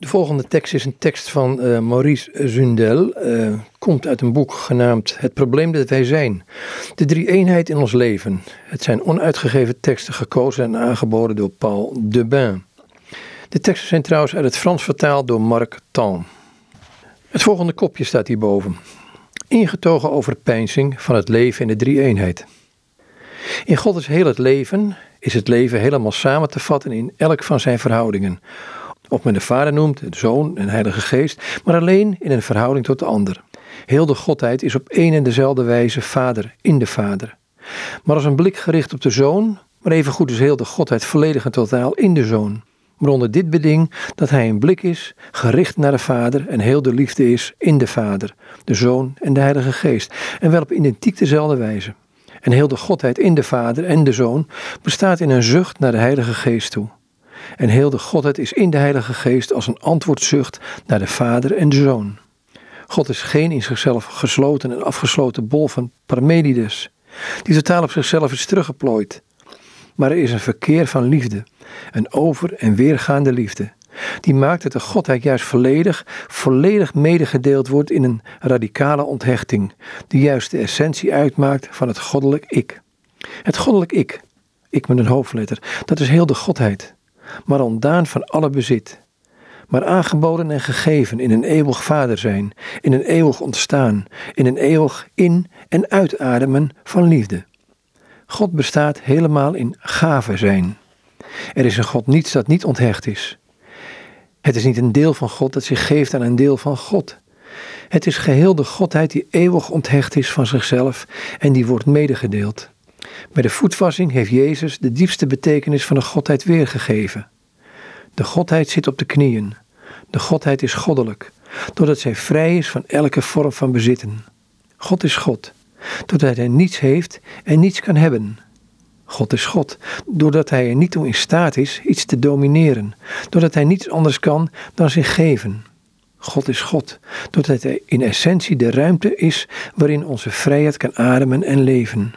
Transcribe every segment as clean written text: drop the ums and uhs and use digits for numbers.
De volgende tekst is een tekst van Maurice Zundel. Komt uit een boek genaamd Het probleem dat wij zijn. De Drie-eenheid in ons leven. Het zijn onuitgegeven teksten gekozen en aangeboden door Paul de Debains. De teksten zijn trouwens uit het Frans vertaald door Marc Tant. Het volgende kopje staat hierboven. Ingetogen overpeinzing van het leven in de Drie-eenheid. In God is heel het leven, is het leven helemaal samen te vatten in elk van zijn verhoudingen. Of men de Vader noemt, de Zoon en Heilige Geest, maar alleen in een verhouding tot de ander. Heel de Godheid is op één en dezelfde wijze Vader in de Vader. Maar als een blik gericht op de Zoon, maar evengoed is heel de Godheid volledig en totaal in de Zoon. Maar onder dit beding dat hij een blik is, gericht naar de Vader en heel de liefde is in de Vader, de Zoon en de Heilige Geest. En wel op identiek dezelfde wijze. En heel de Godheid in de Vader en de Zoon bestaat in een zucht naar de Heilige Geest toe. En heel de Godheid is in de Heilige Geest als een antwoordzucht naar de Vader en de Zoon. God is geen in zichzelf gesloten en afgesloten bol van Parmenides, die totaal op zichzelf is teruggeplooid. Maar er is een verkeer van liefde, een over- en weergaande liefde. Die maakt dat de Godheid juist volledig medegedeeld wordt in een radicale onthechting, die juist de essentie uitmaakt van het goddelijk ik. Het goddelijk ik met een hoofdletter, dat is heel de Godheid, maar ontdaan van alle bezit, maar aangeboden en gegeven in een eeuwig vader zijn, in een eeuwig ontstaan, in een eeuwig in- en uitademen van liefde. God bestaat helemaal in gave zijn. Er is in God niets dat niet onthecht is. Het is niet een deel van God dat zich geeft aan een deel van God. Het is geheel de Godheid die eeuwig onthecht is van zichzelf en die wordt medegedeeld. Bij de voetwassing heeft Jezus de diepste betekenis van de Godheid weergegeven. De Godheid zit op de knieën. De Godheid is goddelijk, doordat zij vrij is van elke vorm van bezitten. God is God, doordat hij niets heeft en niets kan hebben. God is God, doordat hij er niet toe in staat is iets te domineren, doordat hij niets anders kan dan zich geven. God is God, doordat hij in essentie de ruimte is waarin onze vrijheid kan ademen en leven.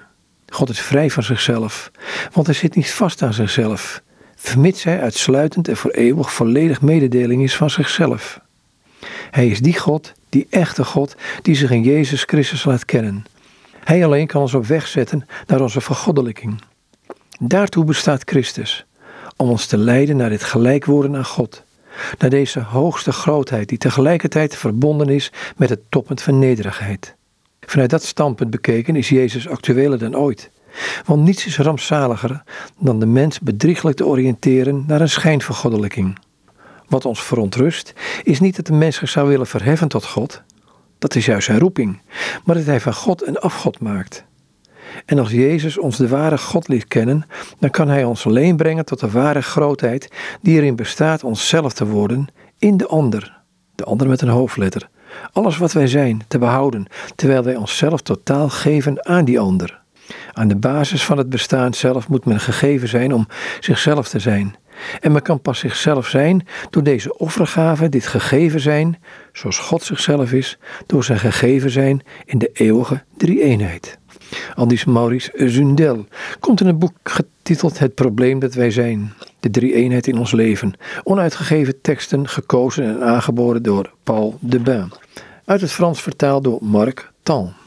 God is vrij van zichzelf, want hij zit niet vast aan zichzelf, vermits hij uitsluitend en voor eeuwig volledig mededeling is van zichzelf. Hij is die God, die echte God, die zich in Jezus Christus laat kennen. Hij alleen kan ons op weg zetten naar onze vergoddelijking. Daartoe bestaat Christus, om ons te leiden naar dit gelijk worden aan God, naar deze hoogste grootheid die tegelijkertijd verbonden is met het toppunt van nederigheid. Vanuit dat standpunt bekeken is Jezus actueler dan ooit, want niets is rampzaliger dan de mens bedrieglijk te oriënteren naar een schijnvergoddelijking. Wat ons verontrust is niet dat de mens zich zou willen verheffen tot God, dat is juist zijn roeping, maar dat hij van God een afgod maakt. En als Jezus ons de ware God liet kennen, dan kan hij ons alleen brengen tot de ware grootheid die erin bestaat onszelf te worden in de ander met een hoofdletter. Alles wat wij zijn te behouden, terwijl wij onszelf totaal geven aan die ander. Aan de basis van het bestaan zelf moet men gegeven zijn om zichzelf te zijn. En men kan pas zichzelf zijn door deze offergave, dit gegeven zijn, zoals God zichzelf is, door zijn gegeven zijn in de eeuwige drie-eenheid. Aldus Maurice Zundel komt in een boek getiteld Het probleem dat wij zijn, de drie-eenheid in ons leven. Onuitgegeven teksten gekozen en aangeboden door Paul de Debains. Uit het Frans vertaald door Marc Tant.